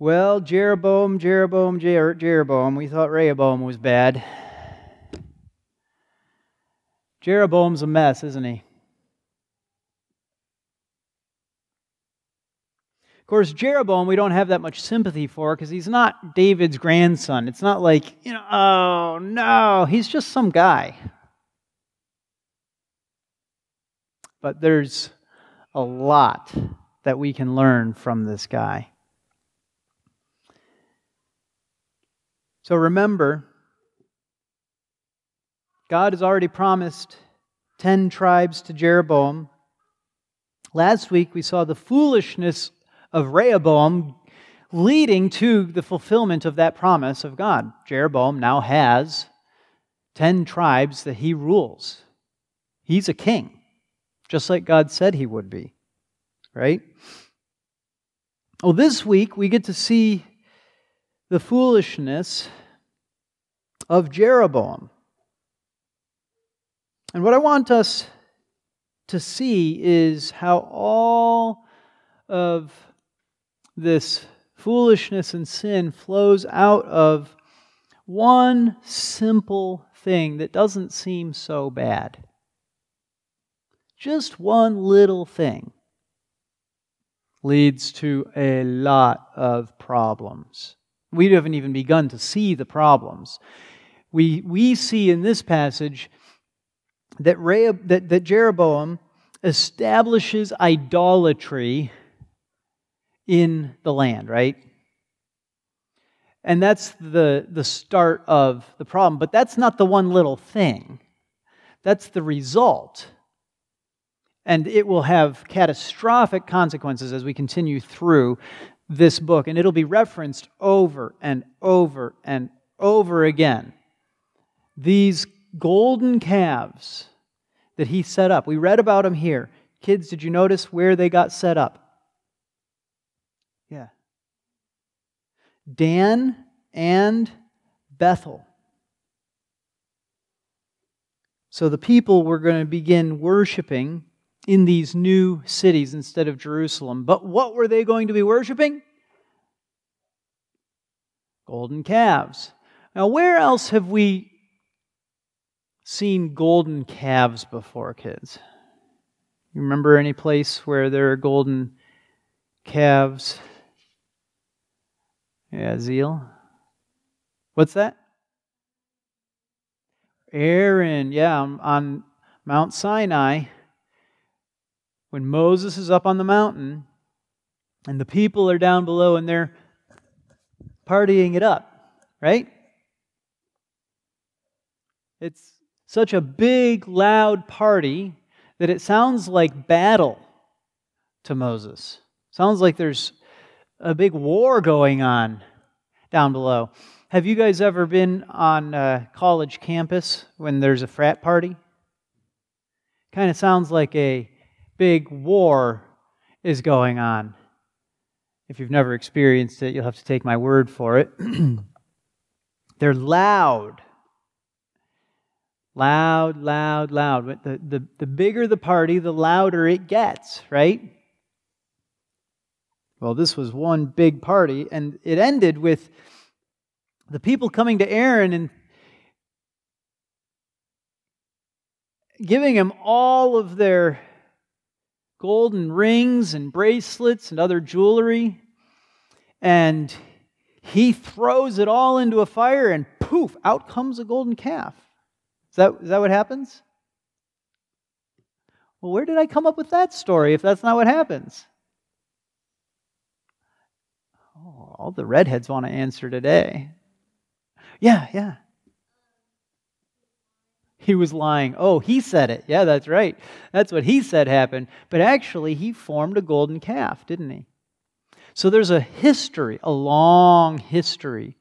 Well, Jeroboam, we thought Rehoboam was bad. Jeroboam's a mess, isn't he? Of course, Jeroboam, we don't have that much sympathy for because he's not David's grandson. It's not like, oh no, he's just some guy. But there's a lot that we can learn from this guy. So remember, God has already promised 10 tribes to Jeroboam. Last week we saw the foolishness of Rehoboam leading to the fulfillment of that promise of God. Jeroboam now has 10 tribes that he rules. He's a king, just like God said he would be, right? Well, this week we get to see the foolishness of Jeroboam. And what I want us to see is how all of this foolishness and sin flows out of one simple thing that doesn't seem so bad. Just one little thing leads to a lot of problems. We haven't even begun to see the problems. We see in this passage that Jeroboam establishes idolatry in the land, right? And that's the start of the problem. But that's not the one little thing. That's the result. And it will have catastrophic consequences as we continue through this book, and it'll be referenced over and over and over again. These golden calves that he set up. We read about them here. Kids, did you notice where they got set up? Yeah. Dan and Bethel. So the people were going to begin worshiping in these new cities instead of Jerusalem. But what were they going to be worshiping? Golden calves. Now, where else have we seen golden calves before, kids? You remember any place where there are golden calves? Yeah, Zeal. What's that? Aaron, yeah, on Mount Sinai. When Moses is up on the mountain and the people are down below and they're partying it up, right? It's such a big, loud party that it sounds like battle to Moses. Sounds like there's a big war going on down below. Have you guys ever been on a college campus when there's a frat party? Kind of sounds like a big war is going on. If you've never experienced it, you'll have to take my word for it. They're loud. Loud. The bigger the party, the louder it gets, right? Well, this was one big party, and it ended with the people coming to Aaron and giving him all of their golden rings and bracelets and other jewelry. And he throws it all into a fire and poof, out comes a golden calf. Is that what happens? Well, where did I come up with that story if that's not what happens? Oh, all the redheads want to answer today. Yeah. He was lying. Oh, he said it. Yeah, that's right. That's what he said happened. But actually, he formed a golden calf, didn't he? So there's a history, a long history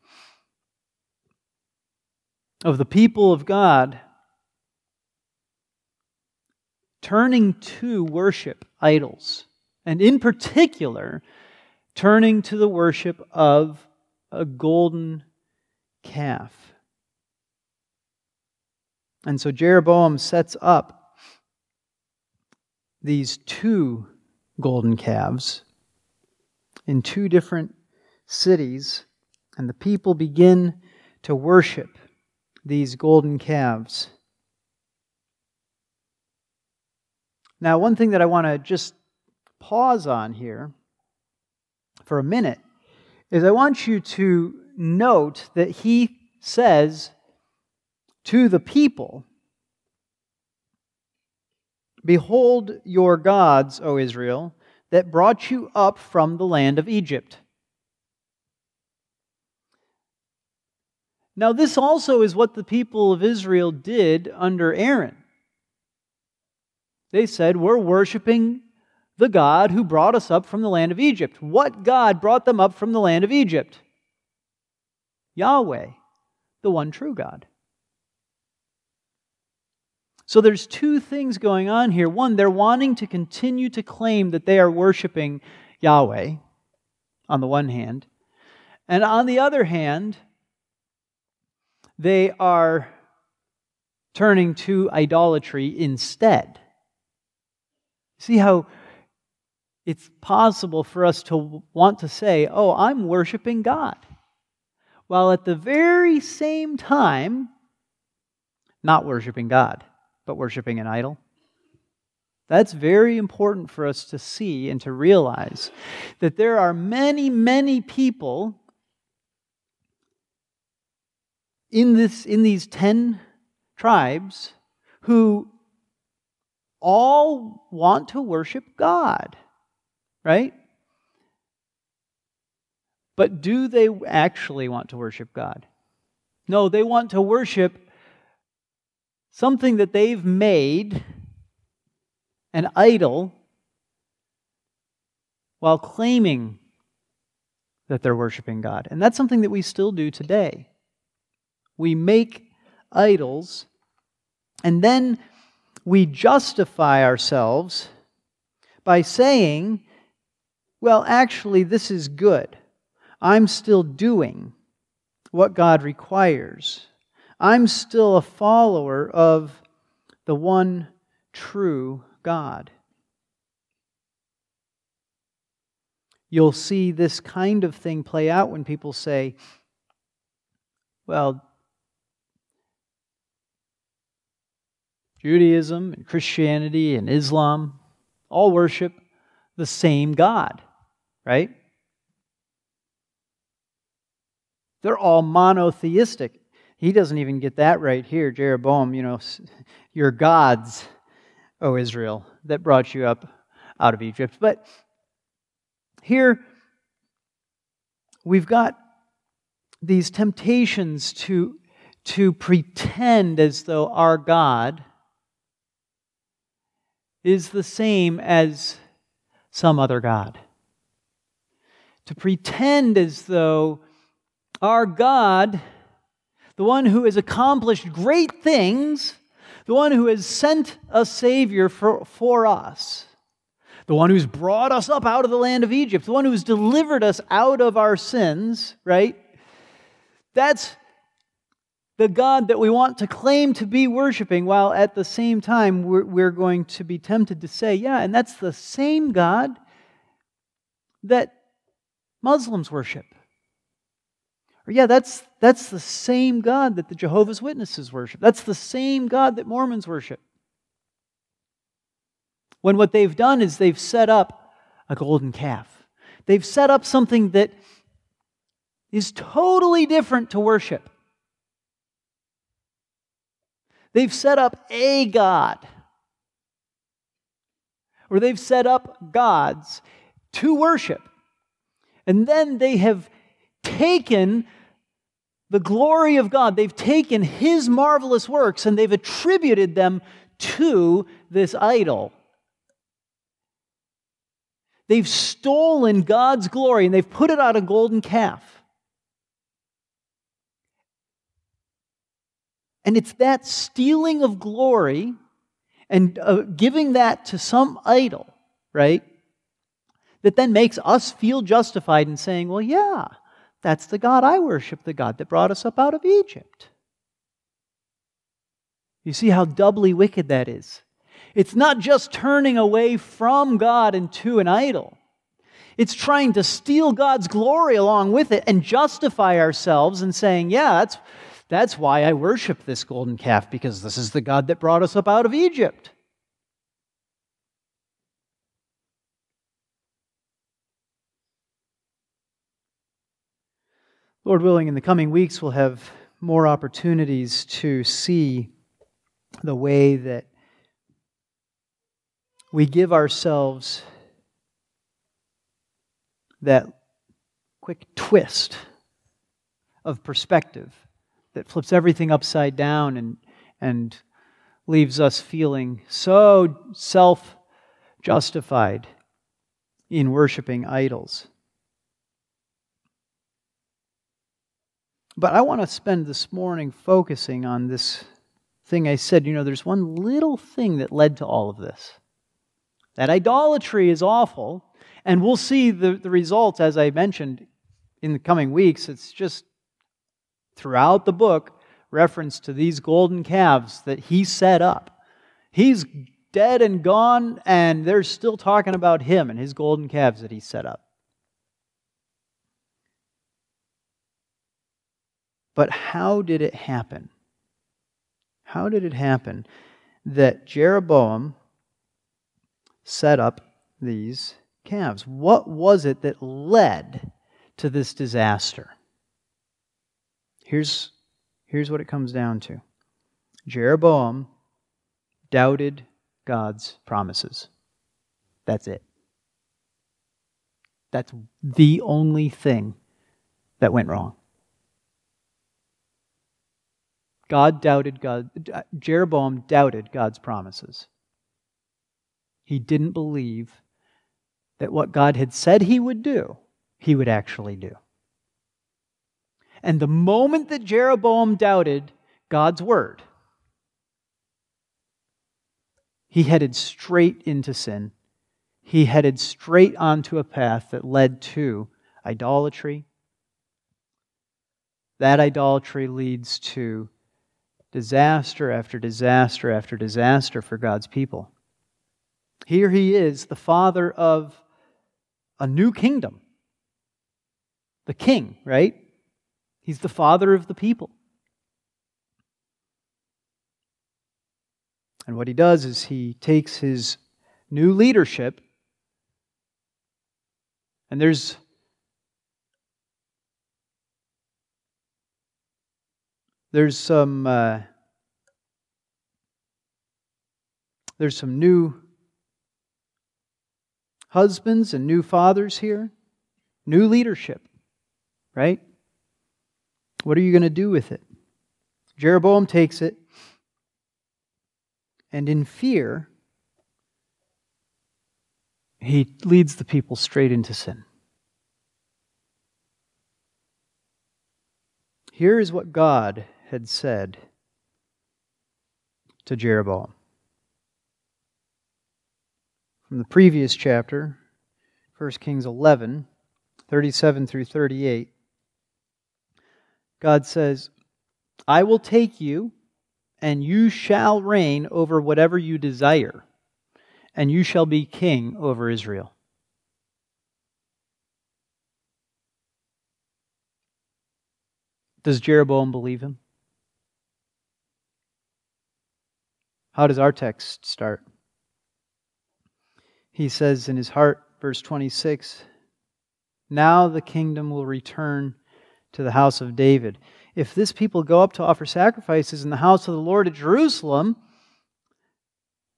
of the people of God turning to worship idols. And in particular, turning to the worship of a golden calf. And so Jeroboam sets up these 2 golden calves in 2 different cities, and the people begin to worship these golden calves. Now, one thing that I want to just pause on here for a minute is I want you to note that he says to the people, "Behold your gods, O Israel, that brought you up from the land of Egypt." Now, this also is what the people of Israel did under Aaron. They said, "We're worshiping the God who brought us up from the land of Egypt." What God brought them up from the land of Egypt? Yahweh, the one true God. So there's two things going on here. One, they're wanting to continue to claim that they are worshiping Yahweh, on the one hand. And on the other hand, they are turning to idolatry instead. See how it's possible for us to want to say, "Oh, I'm worshiping God," while at the very same time, not worshiping God, but worshiping an idol. That's very important for us to see and to realize that there are many, many people in these 10 tribes who all want to worship God, right? But do they actually want to worship God? No, they want to worship something that they've made, an idol, while claiming that they're worshiping God. And that's something that we still do today. We make idols, and then we justify ourselves by saying, "Well, actually, this is good. I'm still doing what God requires. I'm still a follower of the one true God." You'll see this kind of thing play out when people say, "Well, Judaism and Christianity and Islam all worship the same God," right? They're all monotheistic. He doesn't even get that right here, Jeroboam, "Your gods, O Israel, that brought you up out of Egypt." But here we've got these temptations to pretend as though our God is the same as some other God. To pretend as though our God, the one who has accomplished great things, the one who has sent a Savior for us, the one who's brought us up out of the land of Egypt, the one who's delivered us out of our sins, right? That's the God that we want to claim to be worshiping, while at the same time we're going to be tempted to say, "Yeah, and that's the same God that Muslims worship." Or, "Yeah, that's the same God that the Jehovah's Witnesses worship. That's the same God that Mormons worship." When what they've done is they've set up a golden calf. They've set up something that is totally different to worship. They've set up a god, or they've set up gods to worship, and then they have taken the glory of God, they've taken His marvelous works, and they've attributed them to this idol. They've stolen God's glory, and they've put it on a golden calf. And it's that stealing of glory and giving that to some idol, right, that then makes us feel justified in saying, "Well, yeah, that's the God I worship, the God that brought us up out of Egypt." You see how doubly wicked that is? It's not just turning away from God and to an idol. It's trying to steal God's glory along with it and justify ourselves and saying, yeah, that's why I worship this golden calf, because this is the God that brought us up out of Egypt. Lord willing, in the coming weeks, we'll have more opportunities to see the way that we give ourselves that quick twist of perspective that flips everything upside down and leaves us feeling so self-justified in worshiping idols. But I want to spend this morning focusing on this thing I said. You know, there's one little thing that led to all of this. That idolatry is awful, and we'll see the results, as I mentioned, in the coming weeks. It's just throughout the book, reference to these golden calves that he set up. He's dead and gone, and they're still talking about him and his golden calves that he set up. But how did it happen? How did it happen that Jeroboam set up these calves? What was it that led to this disaster? Here's what it comes down to. Jeroboam doubted God's promises. That's it. That's the only thing that went wrong. Jeroboam doubted God's promises. He didn't believe that what God had said he would do, he would actually do. And the moment that Jeroboam doubted God's word, he headed straight into sin. He headed straight onto a path that led to idolatry. That idolatry leads to disaster after disaster after disaster for God's people. Here he is, the father of a new kingdom. The king, right? He's the father of the people. And what he does is he takes his new leadership, and there's some there's some new husbands and new fathers here, new leadership, right? What are you going to do with it? Jeroboam takes it, and in fear, he leads the people straight into sin. Here is what God had said to Jeroboam. From the previous chapter, 1 Kings 11, 37 through 38, God says, I will take you, and you shall reign over whatever you desire, and you shall be king over Israel. Does Jeroboam believe him? How does our text start? He says in his heart, verse 26, now the kingdom will return to the house of David. If this people go up to offer sacrifices in the house of the Lord at Jerusalem,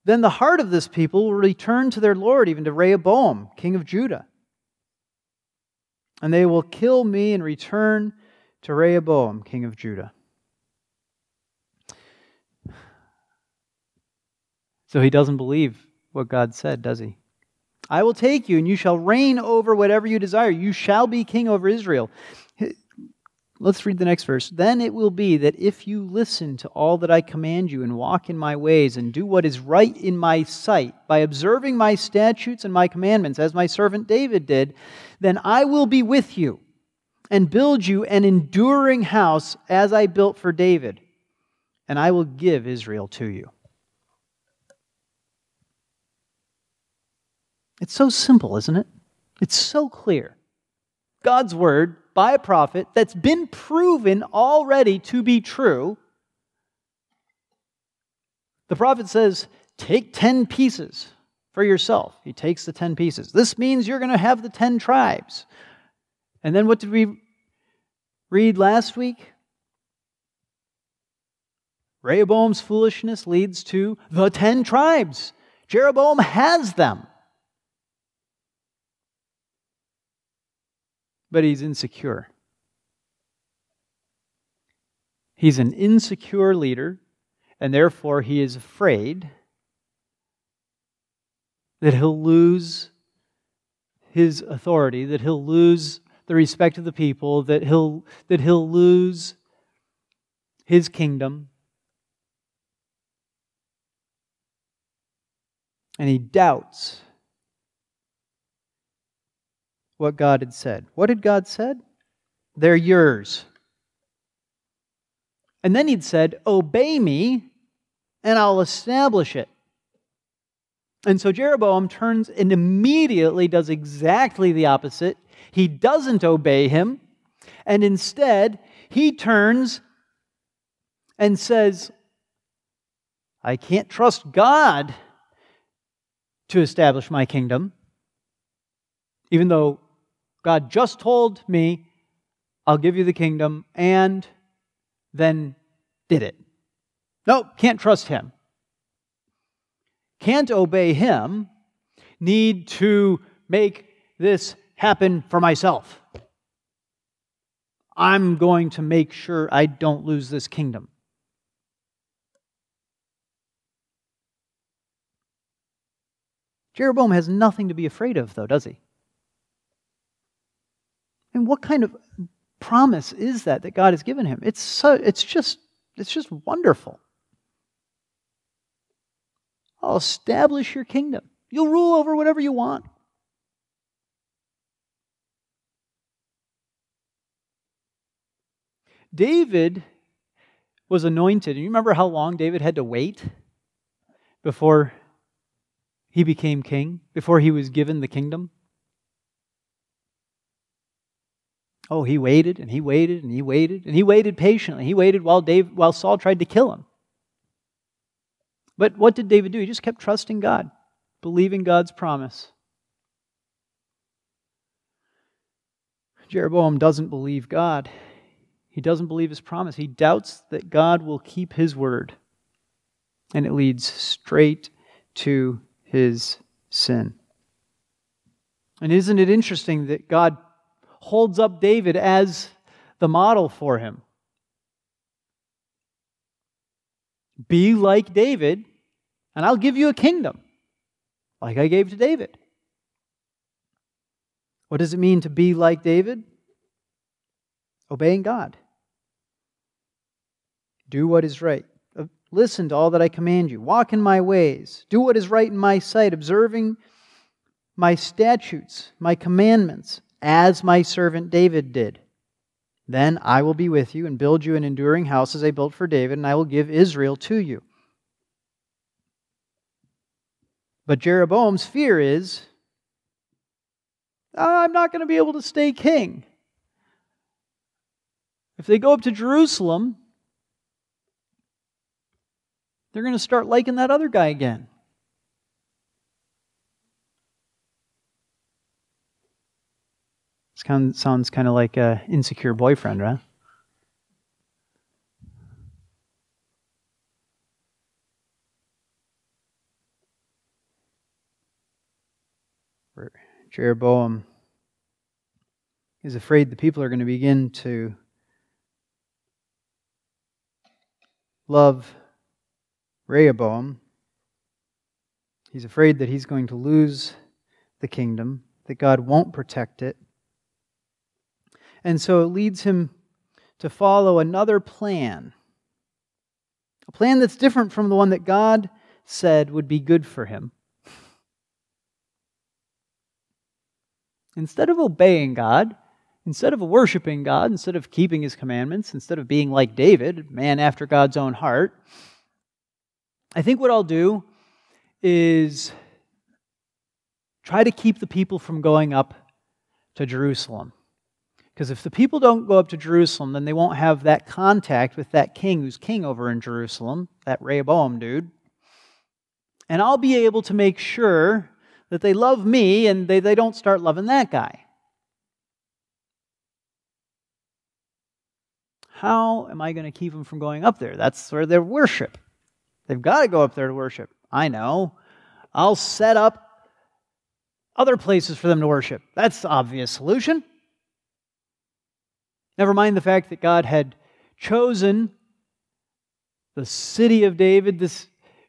then the heart of this people will return to their Lord, even to Rehoboam, king of Judah. And they will kill me and return to Rehoboam, king of Judah. So he doesn't believe what God said, does he? I will take you, and you shall reign over whatever you desire. You shall be king over Israel. Let's read the next verse. Then it will be that if you listen to all that I command you and walk in my ways and do what is right in my sight by observing my statutes and my commandments, as my servant David did, then I will be with you and build you an enduring house as I built for David, and I will give Israel to you. It's so simple, isn't it? It's so clear. God's word by a prophet that's been proven already to be true. The prophet says, take 10 pieces for yourself. He takes the 10 pieces. This means you're going to have the 10 tribes. And then what did we read last week? Rehoboam's foolishness leads to the 10 tribes. Jeroboam has them. But he's insecure. He's an insecure leader, and therefore he is afraid that he'll lose his authority, that he'll lose the respect of the people, that he'll lose his kingdom. And he doubts what God had said. What had God said? They're yours. And then he'd said, obey me, and I'll establish it. And so Jeroboam turns and immediately does exactly the opposite. He doesn't obey him, and instead he turns and says, I can't trust God to establish my kingdom, even though God just told me, I'll give you the kingdom, and then did it. Nope, can't trust him. Can't obey him, need to make this happen for myself. I'm going to make sure I don't lose this kingdom. Jeroboam has nothing to be afraid of, though, does he? And what kind of promise is that God has given him? It's just wonderful. I'll establish your kingdom. You'll rule over whatever you want. David was anointed. You remember how long David had to wait before he became king, before he was given the kingdom? Oh, he waited and he waited and he waited and he waited patiently. He waited while Saul tried to kill him. But what did David do? He just kept trusting God, believing God's promise. Jeroboam doesn't believe God. He doesn't believe his promise. He doubts that God will keep his word. And it leads straight to his sin. And isn't it interesting that God holds up David as the model for him? Be like David, and I'll give you a kingdom, like I gave to David. What does it mean to be like David? Obeying God. Do what is right. Listen to all that I command you. Walk in my ways. Do what is right in my sight, observing my statutes, my commandments, as my servant David did. Then I will be with you and build you an enduring house as I built for David, and I will give Israel to you. But Jeroboam's fear is, I'm not going to be able to stay king. If they go up to Jerusalem, they're going to start liking that other guy again. Sounds kind of like an insecure boyfriend, right? Jeroboam is afraid the people are going to begin to love Rehoboam. He's afraid that he's going to lose the kingdom, that God won't protect it. And so it leads him to follow another plan. A plan that's different from the one that God said would be good for him. Instead of obeying God, instead of worshiping God, instead of keeping his commandments, instead of being like David, man after God's own heart, I think what I'll do is try to keep the people from going up to Jerusalem. Because if the people don't go up to Jerusalem, then they won't have that contact with that king who's king over in Jerusalem, that Rehoboam dude. And I'll be able to make sure that they love me and they don't start loving that guy. How am I going to keep them from going up there? That's where they worship. They've got to go up there to worship. I know. I'll set up other places for them to worship. That's the obvious solution. Never mind the fact that God had chosen the city of David, this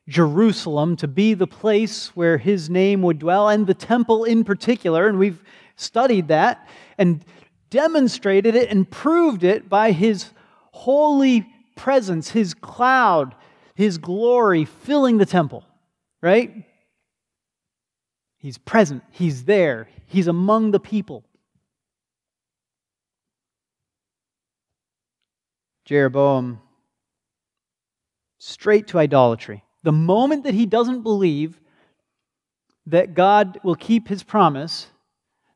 Jerusalem, to be the place where his name would dwell, and the temple in particular, and we've studied that and demonstrated it and proved it by his holy presence, his cloud, his glory filling the temple, right? He's present, he's there, he's among the people. Jeroboam, straight to idolatry. The moment that he doesn't believe that God will keep his promise,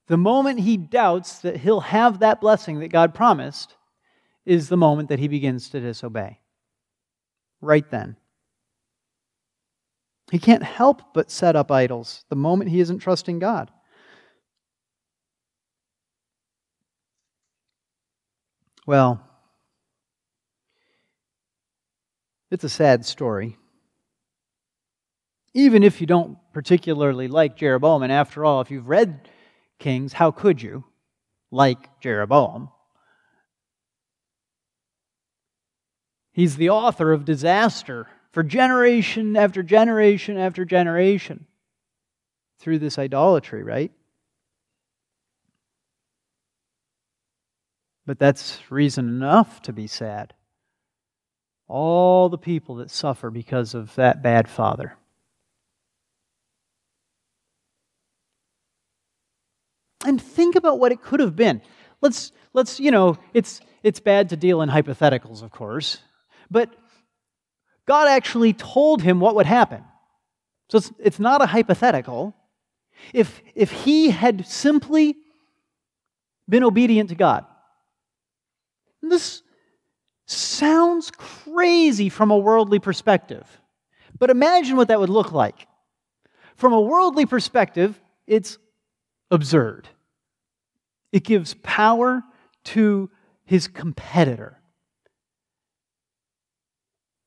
the moment he doubts that he'll have that blessing that God promised, is the moment that he begins to disobey. Right then. He can't help but set up idols the moment he isn't trusting God. Well, it's a sad story. Even if you don't particularly like Jeroboam, and after all, if you've read Kings, how could you like Jeroboam? He's the author of disaster for generation after generation after generation through this idolatry, right? But that's reason enough to be sad. All the people that suffer because of that bad father. And think about what it could have been. Let's it's bad to deal in hypotheticals, of course, but God actually told him what would happen. So it's not a hypothetical. If he had simply been obedient to God. And this sounds crazy from a worldly perspective, but imagine what that would look like. From a worldly perspective, it's absurd. It gives power to his competitor.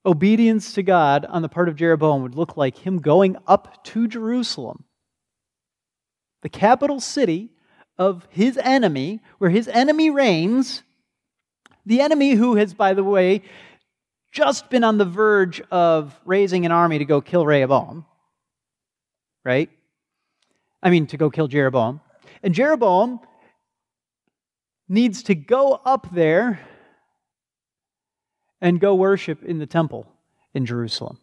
Obedience to God on the part of Jeroboam would look like him going up to Jerusalem, the capital city of his enemy, where his enemy reigns. The enemy who has, by the way, just been on the verge of raising an army to go kill Rehoboam, right? I mean, to go kill Jeroboam. And Jeroboam needs to go up there and go worship in the temple in Jerusalem,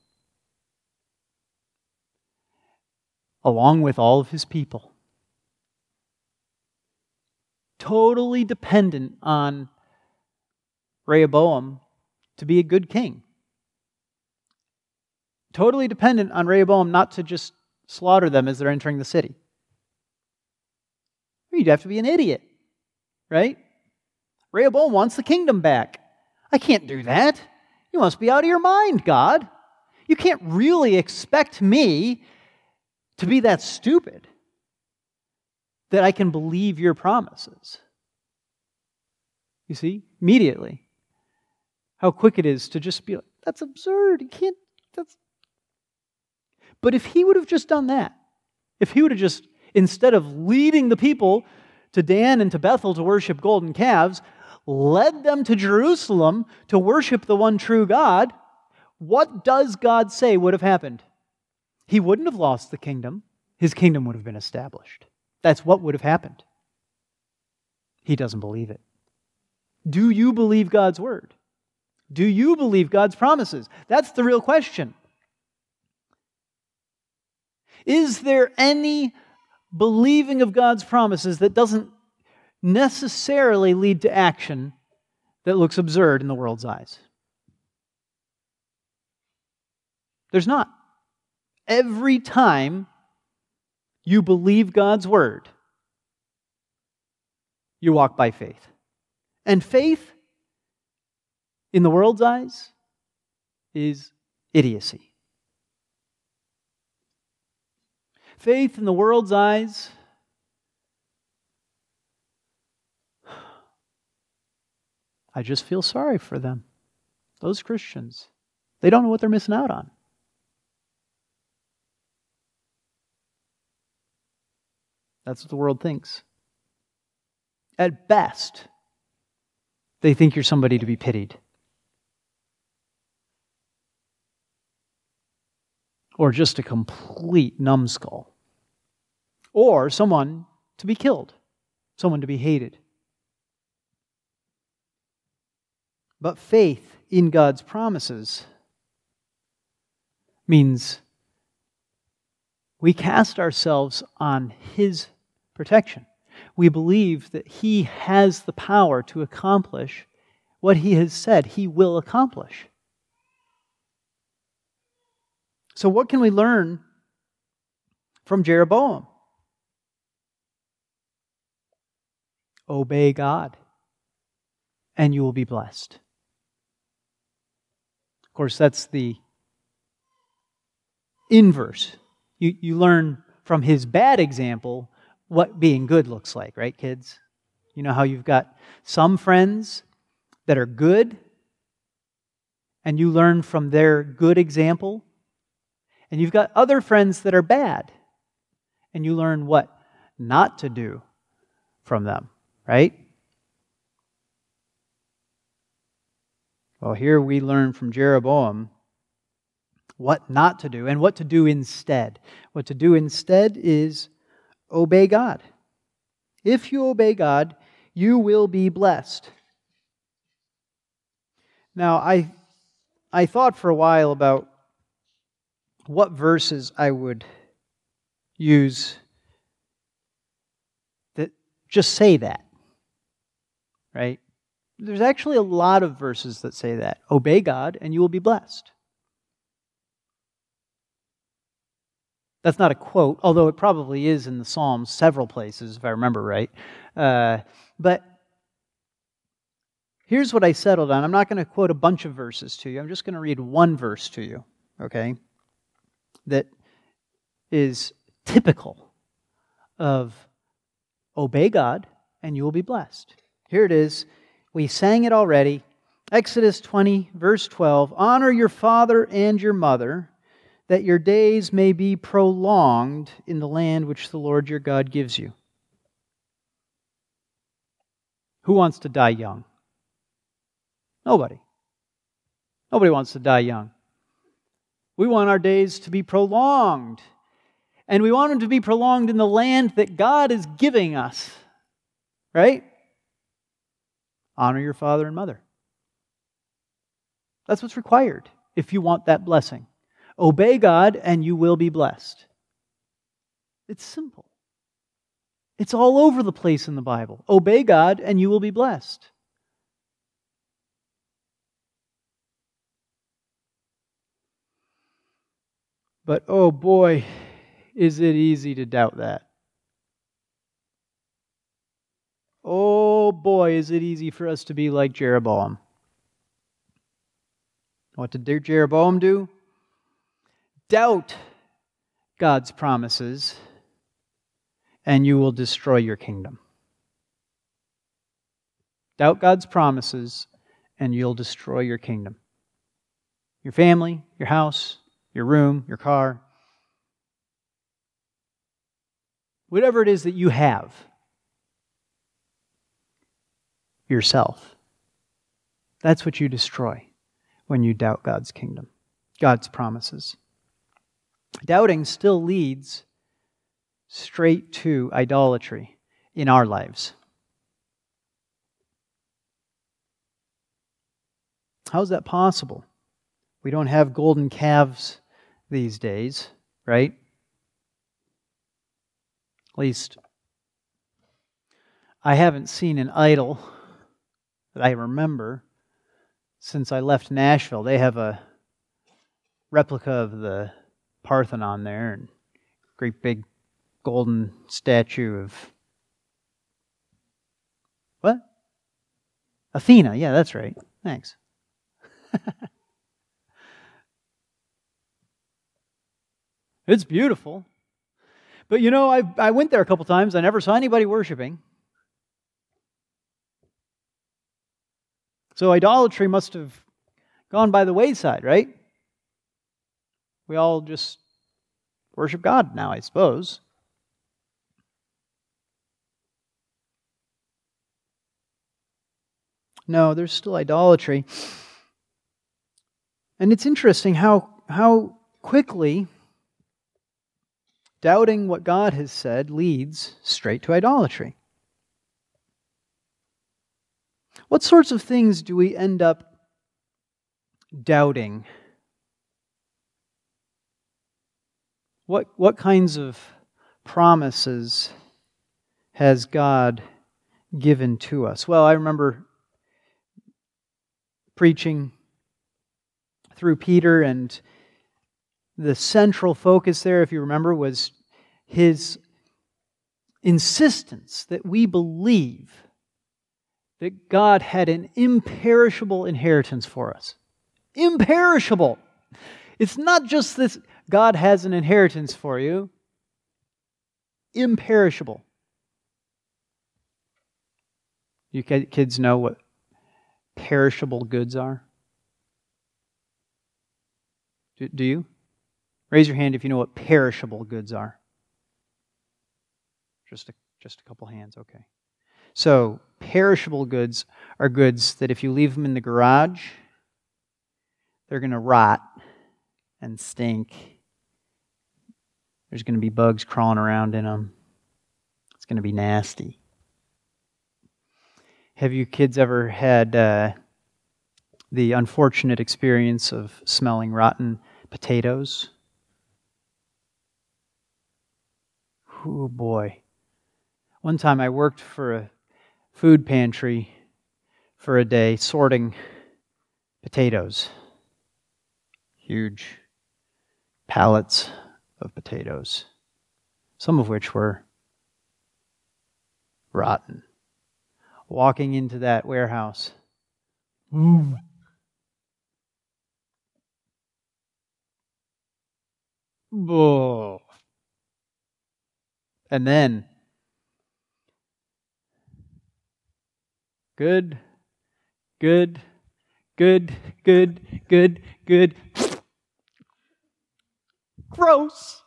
along with all of his people. Totally dependent on Rehoboam to be a good king. Totally dependent on Rehoboam not to just slaughter them as they're entering the city. You'd have to be an idiot, right? Rehoboam wants the kingdom back. I can't do that. You must be out of your mind, God. You can't really expect me to be that stupid that I can believe your promises. You see, immediately, how quick it is to just be like, that's absurd, you can't, that's... But if he would have just done that, if he would have just, instead of leading the people to Dan and to Bethel to worship golden calves, led them to Jerusalem to worship the one true God, what does God say would have happened? He wouldn't have lost the kingdom. His kingdom would have been established. That's what would have happened. He doesn't believe it. Do you believe God's word? Do you believe God's promises? That's the real question. Is there any believing of God's promises that doesn't necessarily lead to action that looks absurd in the world's eyes? There's not. Every time you believe God's word, You walk by faith. And faith, in the world's eyes, is idiocy. Faith, in the world's eyes, I just feel sorry for them. Those Christians, they don't know what they're missing out on. That's what the world thinks. At best, they think you're somebody to be pitied. Or just a complete numbskull. Or someone to be killed. Someone to be hated. But faith in God's promises means we cast ourselves on His protection. We believe that He has the power to accomplish what He has said He will accomplish. So what can we learn from Jeroboam? Obey God, and you will be blessed. Of course, that's the inverse. You learn from his bad example what being good looks like, right, kids? You know how you've got some friends that are good, and you learn from their good example, and you've got other friends that are bad, and you learn what not to do from them, right? Well, here we learn from Jeroboam what not to do and what to do instead. What to do instead is obey God. If you obey God, you will be blessed. Now, I thought for a while about what verses I would use that just say that, right? There's actually a lot of verses that say that. Obey God and you will be blessed. That's not a quote, although it probably is in the Psalms several places, if I remember right. But here's what I settled on. I'm not going to quote a bunch of verses to you. I'm just going to read one verse to you, okay, that is typical of obey God and you will be blessed. Here it is. We sang it already. Exodus 20, verse 12. Honor your father and your mother, that your days may be prolonged in the land which the Lord your God gives you. Who wants to die young? Nobody. Nobody wants to die young. We want our days to be prolonged. And we want them to be prolonged in the land that God is giving us. Right? Honor your father and mother. That's what's required if you want that blessing. Obey God and you will be blessed. It's simple. It's all over the place in the Bible. Obey God and you will be blessed. But oh boy, is it easy to doubt that. Oh boy, is it easy for us to be like Jeroboam. What did Jeroboam do? Doubt God's promises, and you will destroy your kingdom. Doubt God's promises, and you'll destroy your kingdom. Your family, your house, your room, your car. Whatever it is that you have. Yourself. That's what you destroy when you doubt God's kingdom, God's promises. Doubting still leads straight to idolatry in our lives. How is that possible? We don't have golden calves these days, right? At least, I haven't seen an idol that I remember since I left Nashville. They have a replica of the Parthenon there, and great big golden statue of Athena, yeah, that's right. Thanks. It's beautiful. But you know, I went there a couple times. I never saw anybody worshiping. So idolatry must have gone by the wayside, right? We all just worship God now, I suppose. No, there's still idolatry. And it's interesting how quickly doubting what God has said leads straight to idolatry. What sorts of things do we end up doubting? What kinds of promises has God given to us? Well, I remember preaching through Peter, and the central focus there, if you remember, was his insistence that we believe that God had an imperishable inheritance for us. Imperishable! It's not just this, God has an inheritance for you. Imperishable. You kids know what perishable goods are? Do you? Raise your hand if you know what perishable goods are. Just a couple hands, okay. So, perishable goods are goods that if you leave them in the garage, they're going to rot and stink. There's going to be bugs crawling around in them. It's going to be nasty. Have you kids ever had the unfortunate experience of smelling rotten potatoes? Oh boy. One time I worked for a food pantry for a day sorting potatoes. Huge pallets of potatoes, some of which were rotten. Walking into that warehouse. Ooh. Oh. And then, good. Gross.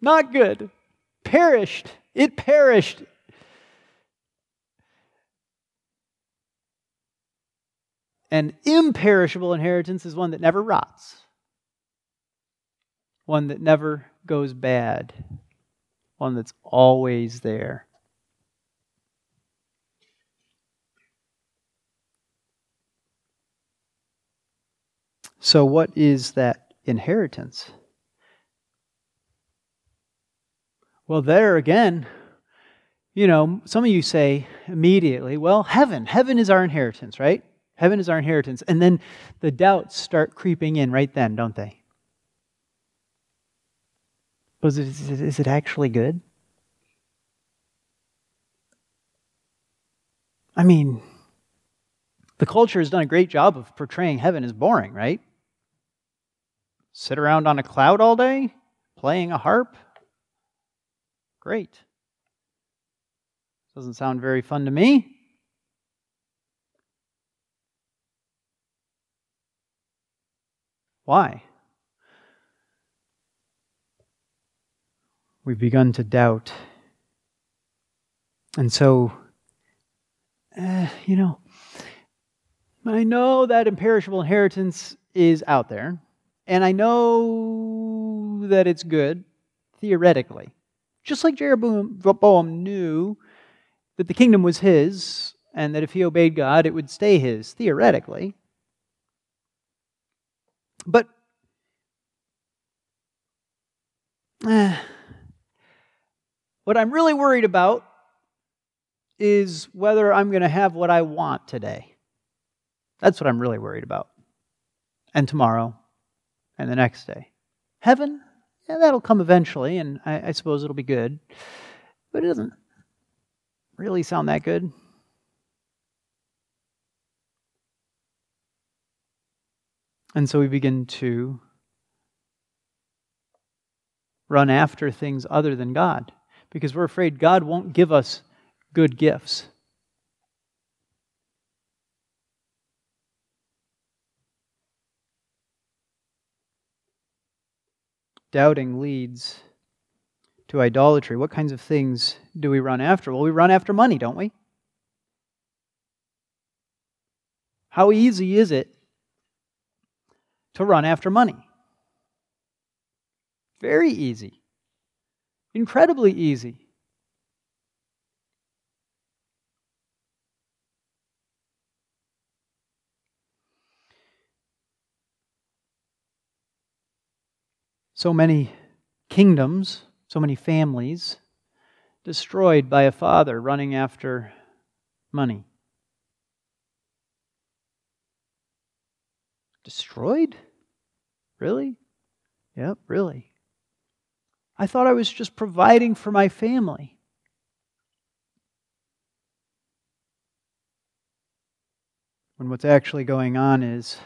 Not good. Perished. It perished. An imperishable inheritance is one that never rots. One that never goes bad. One that's always there. So what is that inheritance? Well, there again, you know, some of you say immediately, well, heaven. Heaven is our inheritance, right? Heaven is our inheritance. And then the doubts start creeping in right then, don't they? But is it actually good? I mean, the culture has done a great job of portraying heaven as boring, right? Sit around on a cloud all day, playing a harp? Great. Doesn't sound very fun to me. Why? We've begun to doubt. And so, I know that imperishable inheritance is out there, and I know that it's good, theoretically. Just like Jeroboam knew that the kingdom was his, and that if he obeyed God, it would stay his, theoretically. But what I'm really worried about is whether I'm going to have what I want today. That's what I'm really worried about. And tomorrow, and the next day. Heaven, yeah, that'll come eventually, and I suppose it'll be good. But it doesn't really sound that good. And so we begin to run after things other than God, because we're afraid God won't give us good gifts. Doubting leads to idolatry. What kinds of things do we run after? Well, we run after money, don't we? How easy is it to run after money? Very easy. Incredibly easy. So many kingdoms, so many families destroyed by a father running after money. Destroyed? Really? Yep, really. I thought I was just providing for my family. When what's actually going on is,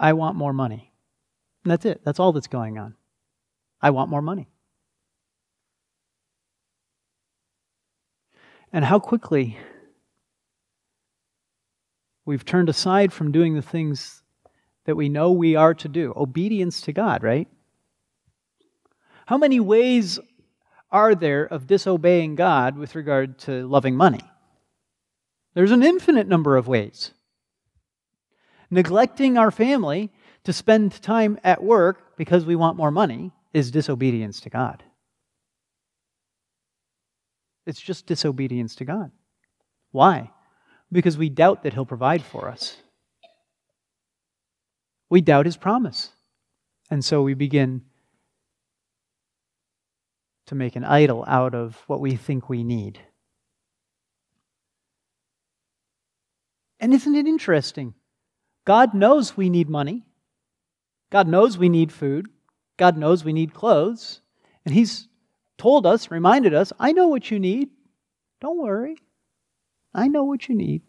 I want more money. And that's it. That's all that's going on. I want more money. And how quickly we've turned aside from doing the things that we know we are to do. Obedience to God, right? How many ways are there of disobeying God with regard to loving money? There's an infinite number of ways. Neglecting our family to spend time at work because we want more money is disobedience to God. It's just disobedience to God. Why? Because we doubt that He'll provide for us. We doubt His promise. And so we begin to make an idol out of what we think we need. And isn't it interesting? God knows we need money. God knows we need food. God knows we need clothes. And He's told us, reminded us, I know what you need. Don't worry. I know what you need.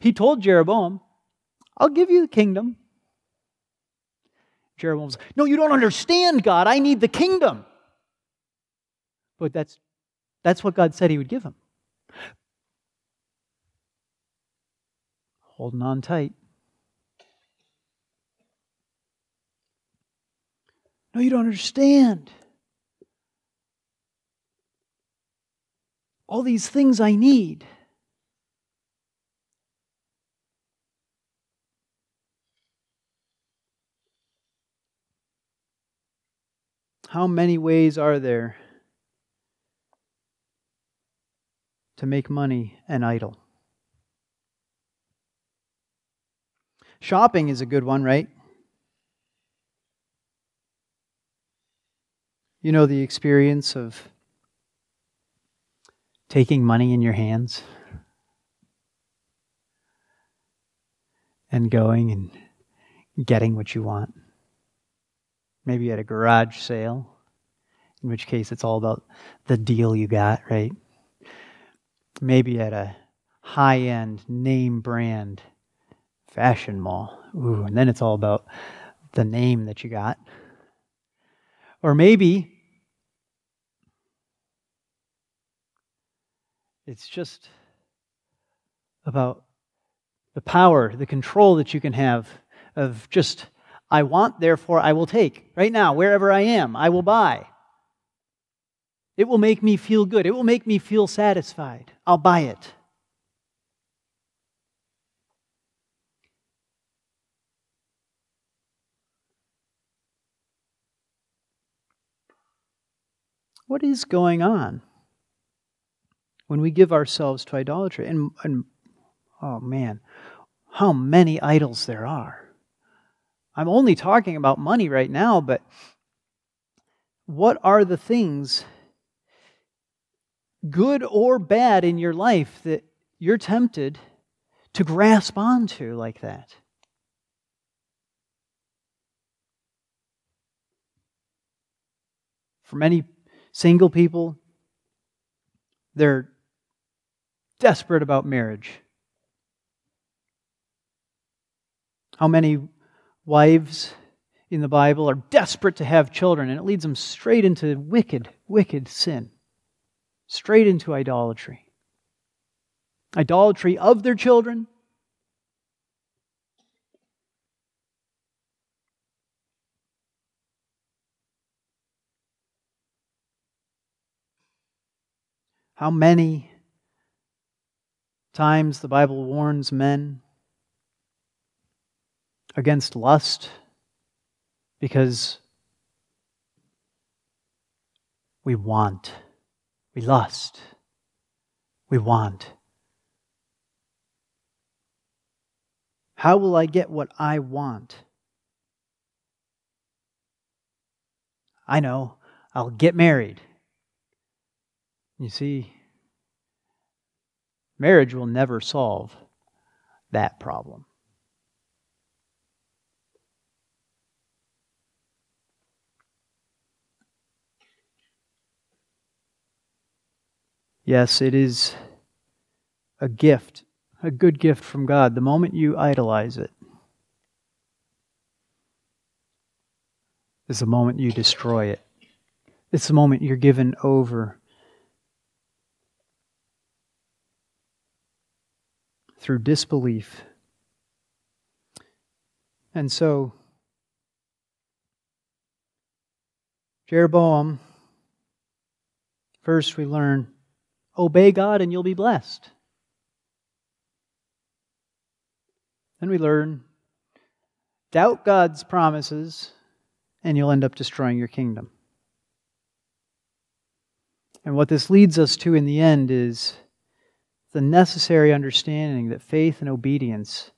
He told Jeroboam, I'll give you the kingdom. Jeroboam's, no, you don't understand, God. I need the kingdom. But that's what God said He would give him. Holding on tight. No, you don't understand. All these things I need. How many ways are there to make money an idol? Shopping is a good one, right? You know the experience of taking money in your hands and going and getting what you want. Maybe at a garage sale, in which case it's all about the deal you got, right? Maybe at a high-end, name-brand fashion mall. Ooh, and then it's all about the name that you got. Or maybe it's just about the power, the control that you can have of just, I want, therefore I will take. Right now, wherever I am, I will buy. It will make me feel good. It will make me feel satisfied. I'll buy it. What is going on when we give ourselves to idolatry? And oh man, how many idols there are. I'm only talking about money right now, but what are the things, good or bad, in your life that you're tempted to grasp onto like that? For many single people, their desperate about marriage. How many wives in the Bible are desperate to have children, and it leads them straight into wicked, wicked sin, straight into idolatry. Idolatry of their children. How many times the Bible warns men against lust because we lust. How will I get what I want? I know, I'll get married. You see, marriage will never solve that problem. Yes, it is a gift, a good gift from God, the moment you idolize it. It's the moment you destroy it. It's the moment you're given over through disbelief. And so, Jeroboam, first we learn, obey God and you'll be blessed. Then we learn, doubt God's promises and you'll end up destroying your kingdom. And what this leads us to in the end is the necessary understanding that faith and obedience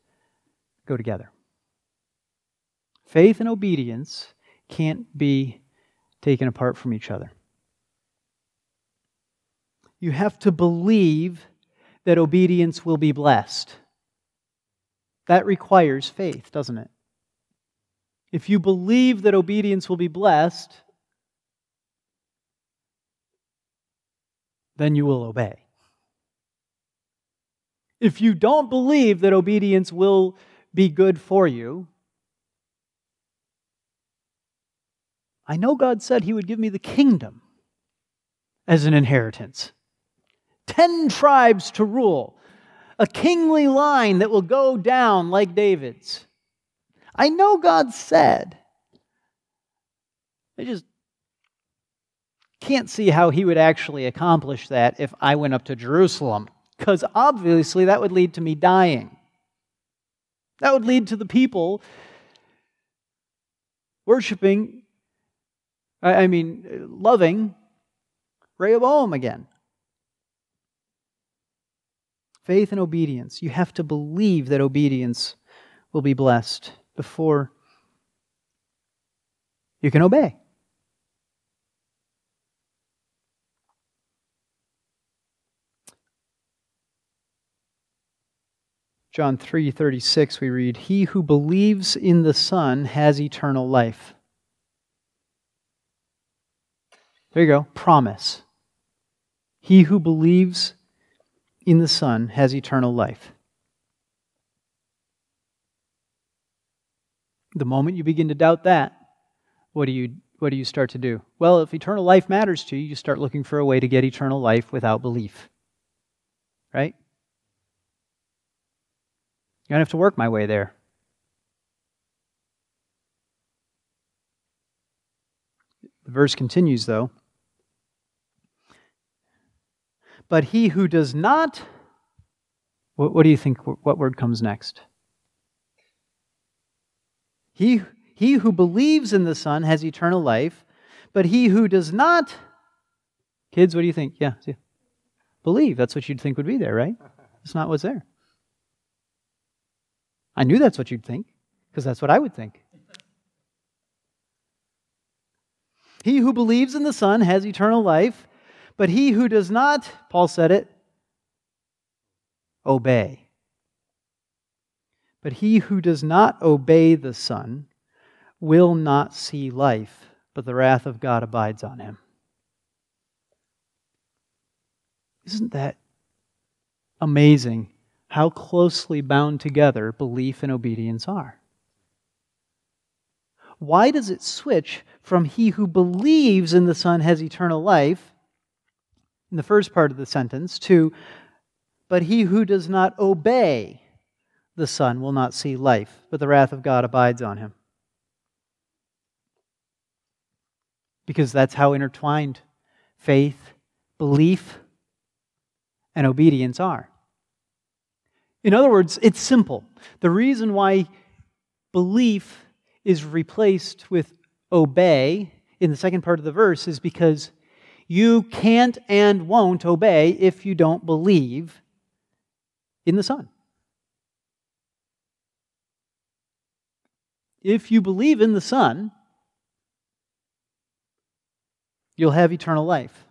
go together. Faith and obedience can't be taken apart from each other. You have to believe that obedience will be blessed. That requires faith, doesn't it? If you believe that obedience will be blessed, then you will obey. If you don't believe that obedience will be good for you, I know God said He would give me the kingdom as an inheritance. 10 tribes to rule, a kingly line that will go down like David's. I know God said. I just can't see how He would actually accomplish that if I went up to Jerusalem, because obviously that would lead to me dying. That would lead to the people worshiping, loving Rehoboam again. Faith and obedience. You have to believe that obedience will be blessed before you can obey. John 3:36 we read, "He who believes in the Son has eternal life." There you go, promise. He who believes in the Son has eternal life. The moment you begin to doubt that, what do you start to do? Well, if eternal life matters to you, you start looking for a way to get eternal life without belief. Right? I don't have to work my way there. The verse continues, though. But he who does not... What do you think, what word comes next? He who believes in the Son has eternal life, but he who does not... Kids, what do you think? Yeah, believe. That's what you'd think would be there, right? It's not what's there. I knew that's what you'd think, because that's what I would think. He who believes in the Son has eternal life, but he who does not, Paul said it, obey. But he who does not obey the Son will not see life, but the wrath of God abides on him. Isn't that amazing how closely bound together belief and obedience are. Why does it switch from he who believes in the Son has eternal life, in the first part of the sentence, to but he who does not obey the Son will not see life, but the wrath of God abides on him? Because that's how intertwined faith, belief, and obedience are. In other words, it's simple. The reason why belief is replaced with obey in the second part of the verse is because you can't and won't obey if you don't believe in the Son. If you believe in the Son, you'll have eternal life.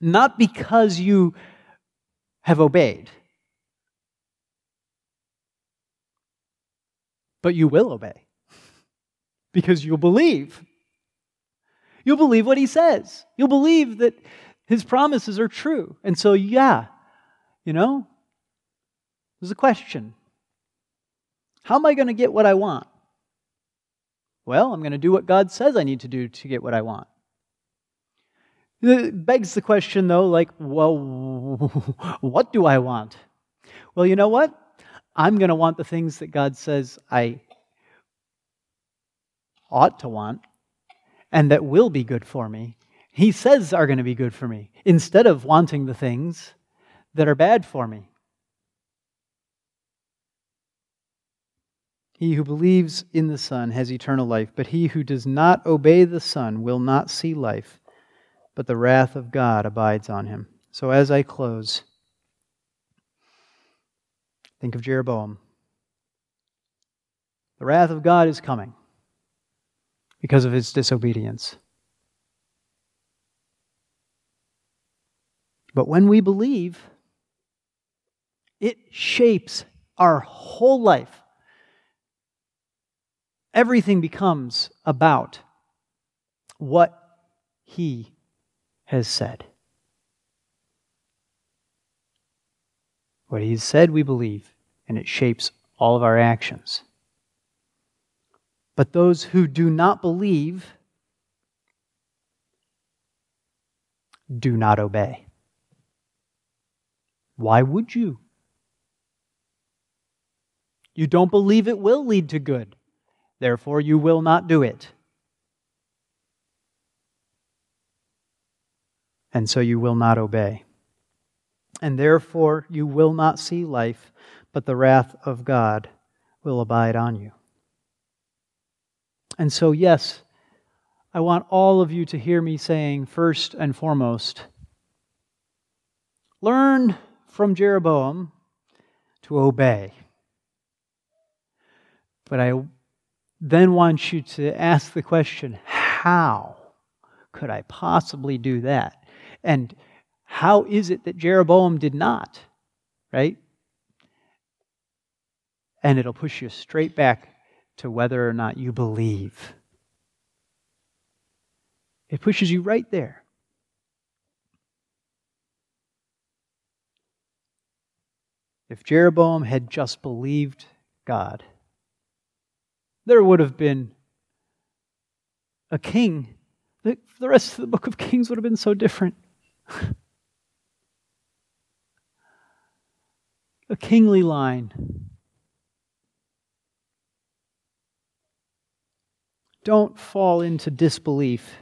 Not because you have obeyed, but you will obey. Because you'll believe. You'll believe what he says. You'll believe that his promises are true. And so, there's a question. How am I going to get what I want? Well, I'm going to do what God says I need to do to get what I want. It begs the question, though, what do I want? Well, you know what? I'm going to want the things that God says I ought to want and that will be good for me. He says are going to be good for me instead of wanting the things that are bad for me. He who believes in the Son has eternal life, but he who does not obey the Son will not see life, but the wrath of God abides on him. So as I close, think of Jeroboam. The wrath of God is coming because of his disobedience. But when we believe, it shapes our whole life. Everything becomes about what he has said. What he has said, we believe. And it shapes all of our actions. But those who do not believe do not obey. Why would you? You don't believe it will lead to good. Therefore, you will not do it. And so you will not obey. And therefore, you will not see life, but the wrath of God will abide on you. And so, yes, I want all of you to hear me saying, first and foremost, learn from Jeroboam to obey. But I then want you to ask the question, how could I possibly do that? And how is it that Jeroboam did not? Right? And it'll push you straight back to whether or not you believe. It pushes you right there. If Jeroboam had just believed God, there would have been a king. The rest of the book of Kings would have been so different. A kingly line. Don't fall into disbelief,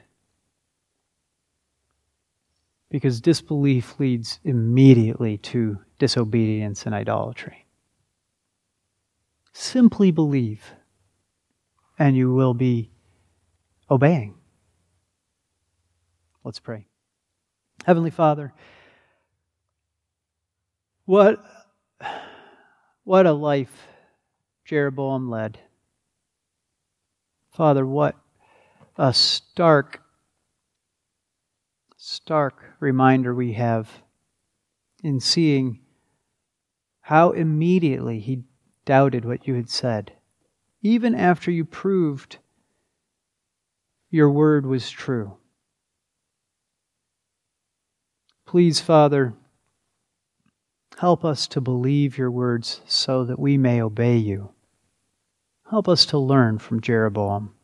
because disbelief leads immediately to disobedience and idolatry. Simply believe, and you will be obeying. Let's pray. Heavenly Father, what a life Jeroboam led. Father, what a stark reminder we have in seeing how immediately he doubted what you had said, even after you proved your word was true. Please, Father, Help us to believe your words so that we may obey you. Help us to learn from Jeroboam.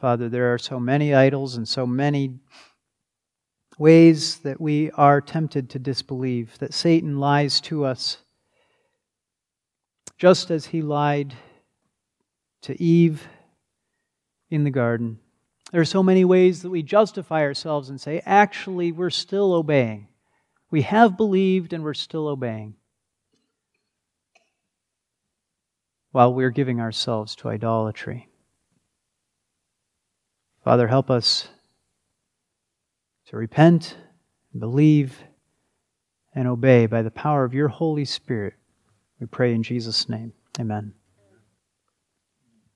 Father, there are so many idols and so many ways that we are tempted to disbelieve, that Satan lies to us, just as he lied to Eve in the garden. There are so many ways that we justify ourselves and say, actually, we're still obeying. We have believed and we're still obeying, while we're giving ourselves to idolatry. Father, help us to repent, believe, and obey by the power of your Holy Spirit. We pray in Jesus' name. Amen.